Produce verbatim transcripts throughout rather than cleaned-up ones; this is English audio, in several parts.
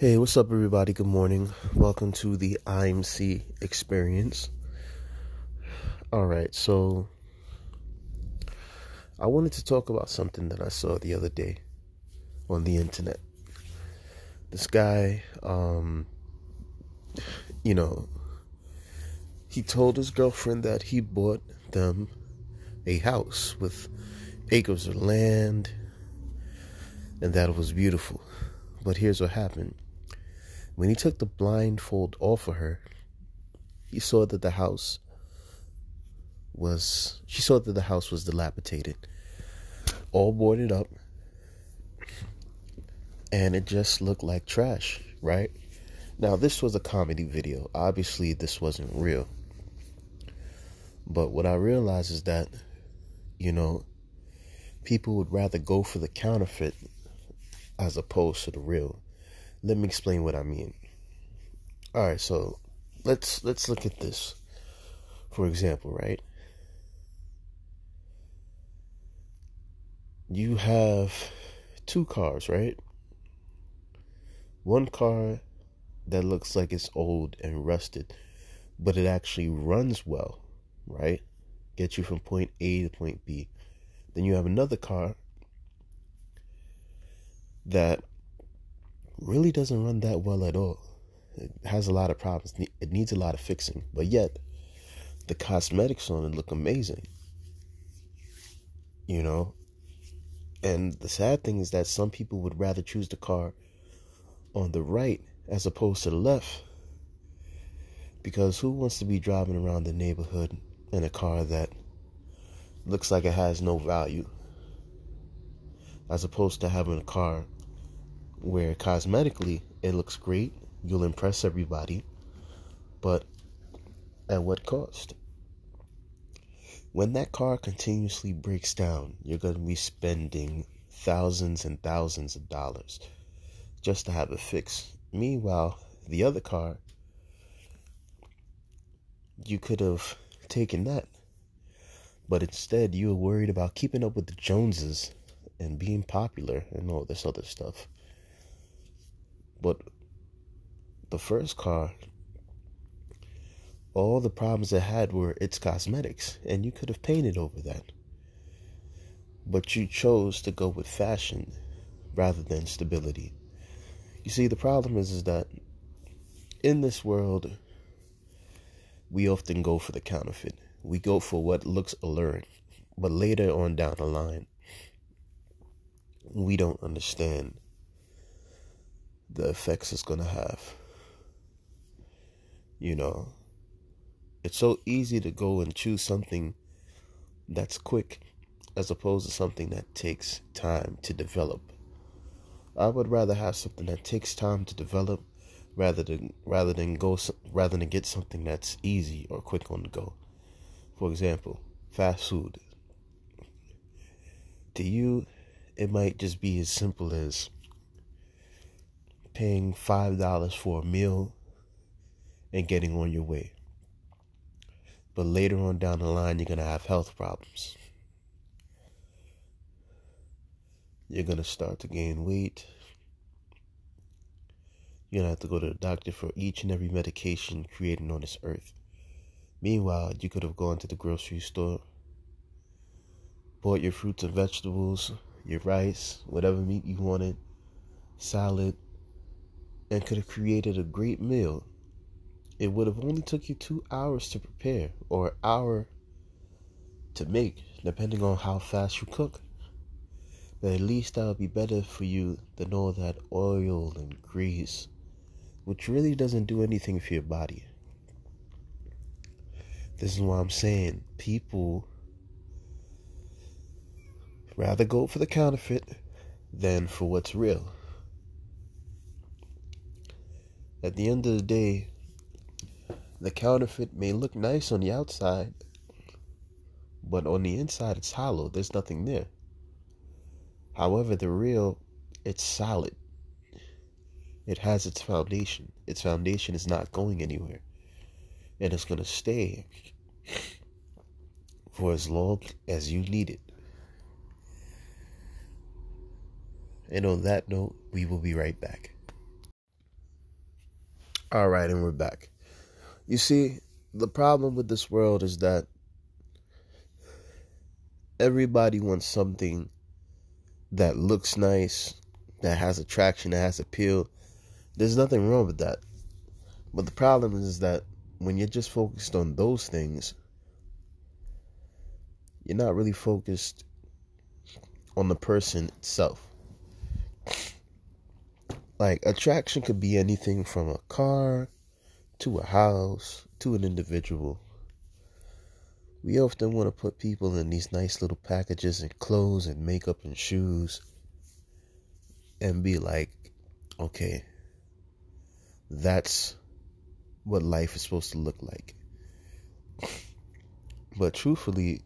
Hey, what's up, everybody? Good morning. Welcome to the I M C experience. All right, so I wanted to talk about something that I saw the other day on the internet. This guy, um, you know, he told his girlfriend that he bought them a house with acres of land and that it was beautiful. But here's what happened. When he took the blindfold off of her, he saw that the house was, she saw that the house was dilapidated, all boarded up, and it just looked like trash, right? Now, this was a comedy video. Obviously, this wasn't real. But what I realized is that, you know, people would rather go for the counterfeit as opposed to the real. Let me explain what I mean. All right, so let's let's look at this. For example, right? You have two cars, right? One car that looks like it's old and rusted, but it actually runs well, right? Gets you from point A to point B. Then you have another car that really doesn't run that well at all. It has a lot of problems. It needs a lot of fixing. But yet, the cosmetics on it look amazing. You know? And the sad thing is that some people would rather choose the car on the right as opposed to the left. Because who wants to be driving around the neighborhood in a car that looks like it has no value, as opposed to having a car where cosmetically it looks great, you'll impress everybody, but at what cost? When that car continuously breaks down, you're going to be spending thousands and thousands of dollars just to have it fixed. Meanwhile, the other car, you could have taken that, but instead you were worried about keeping up with the Joneses and being popular and all this other stuff. But the first car, all the problems it had were its cosmetics, and you could have painted over that. But you chose to go with fashion rather than stability. You see, the problem is, is that in this world, we often go for the counterfeit. We go for what looks alluring, but later on down the line, we don't understand the effects it's going to have. You know, it's so easy to go and choose something that's quick as opposed to something that takes time to develop. I would rather have something that takes time to develop rather than rather than go rather than get something that's easy or quick on the go. For example, fast food. Do you It might just be as simple as paying five dollars for a meal and getting on your way. But later on down the line, you're going to have health problems. You're going to start to gain weight. You're going to have to go to the doctor for each and every medication created on this earth. Meanwhile, you could have gone to the grocery store, bought your fruits and vegetables, your rice, whatever meat you wanted, salad, and could have created a great meal. It would have only took you two hours to prepare or an hour to make, depending on how fast you cook. But at least that would be better for you than all that oil and grease, which really doesn't do anything for your body. This is why I'm saying people rather go for the counterfeit than for what's real. At the end of the day, the counterfeit may look nice on the outside, but on the inside it's hollow. There's nothing there. However, the real, it's solid. It has its foundation. Its foundation is not going anywhere, and it's going to stay for as long as you need it. And on that note, we will be right back. All right, and we're back. You see, the problem with this world is that everybody wants something that looks nice, that has attraction, that has appeal. There's nothing wrong with that. But the problem is that when you're just focused on those things, you're not really focused on the person itself. Like, attraction could be anything from a car to a house to an individual. We often want to put people in these nice little packages and clothes and makeup and shoes and be like, okay, that's what life is supposed to look like. But truthfully,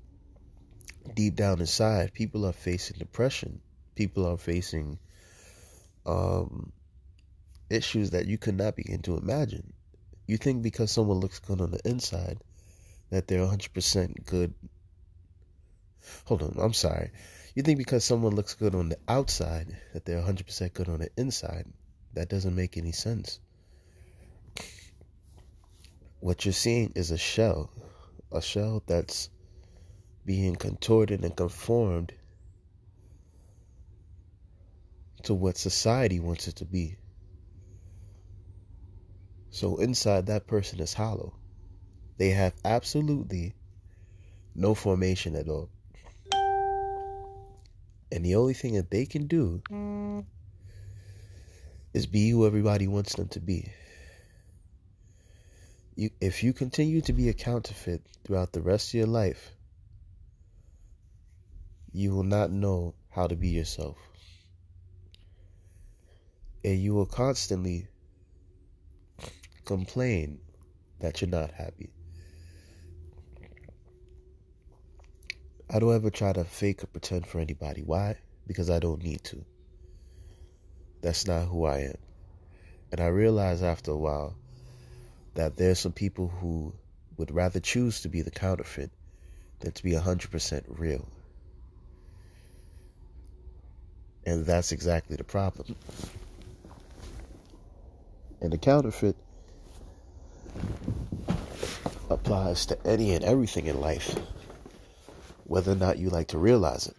deep down inside, people are facing depression. People are facing um issues that you could not begin to imagine. You think because someone looks good on the inside that they're one hundred percent good. Hold on, I'm sorry. You think because someone looks good on the outside that they're one hundred percent good on the inside. That doesn't make any sense. What you're seeing is a shell. A shell that's being contorted and conformed to what society wants it to be. So inside, that person is hollow. They have absolutely no formation at all. And the only thing that they can do is be who everybody wants them to be. You, if you continue to be a counterfeit throughout the rest of your life, you will not know how to be yourself. And you will constantly complain that you're not happy. I don't ever try to fake or pretend for anybody. Why? Because I don't need to. That's not who I am. And I realized after a while that there's some people who would rather choose to be the counterfeit than to be one hundred percent real. And that's exactly the problem. And the counterfeit applies to any and everything in life, whether or not you like to realize it.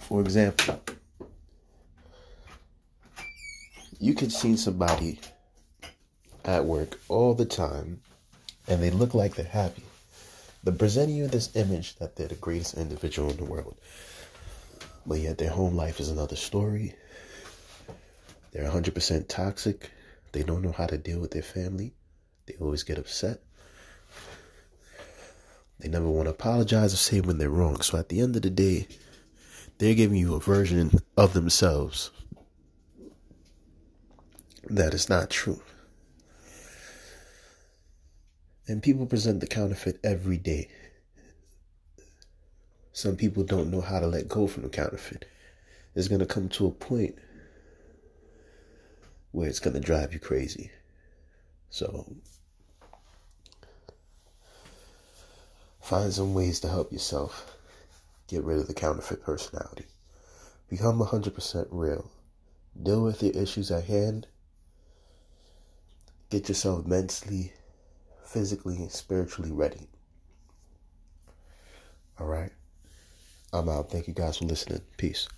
For example, you can see somebody at work all the time, and they look like they're happy. They're presenting you this image that they're the greatest individual in the world. But yet their home life is another story. They're one hundred percent toxic. They don't know how to deal with their family. They always get upset. They never want to apologize or say when they're wrong. So at the end of the day, they're giving you a version of themselves that is not true. And people present the counterfeit every day. Some people don't know how to let go from the counterfeit. It's going to come to a point where it's going to drive you crazy. So, find some ways to help yourself get rid of the counterfeit personality. Become one hundred percent real. Deal with your issues at hand. Get yourself mentally, physically and spiritually ready. All right. I'm out. Thank you guys for listening. Peace.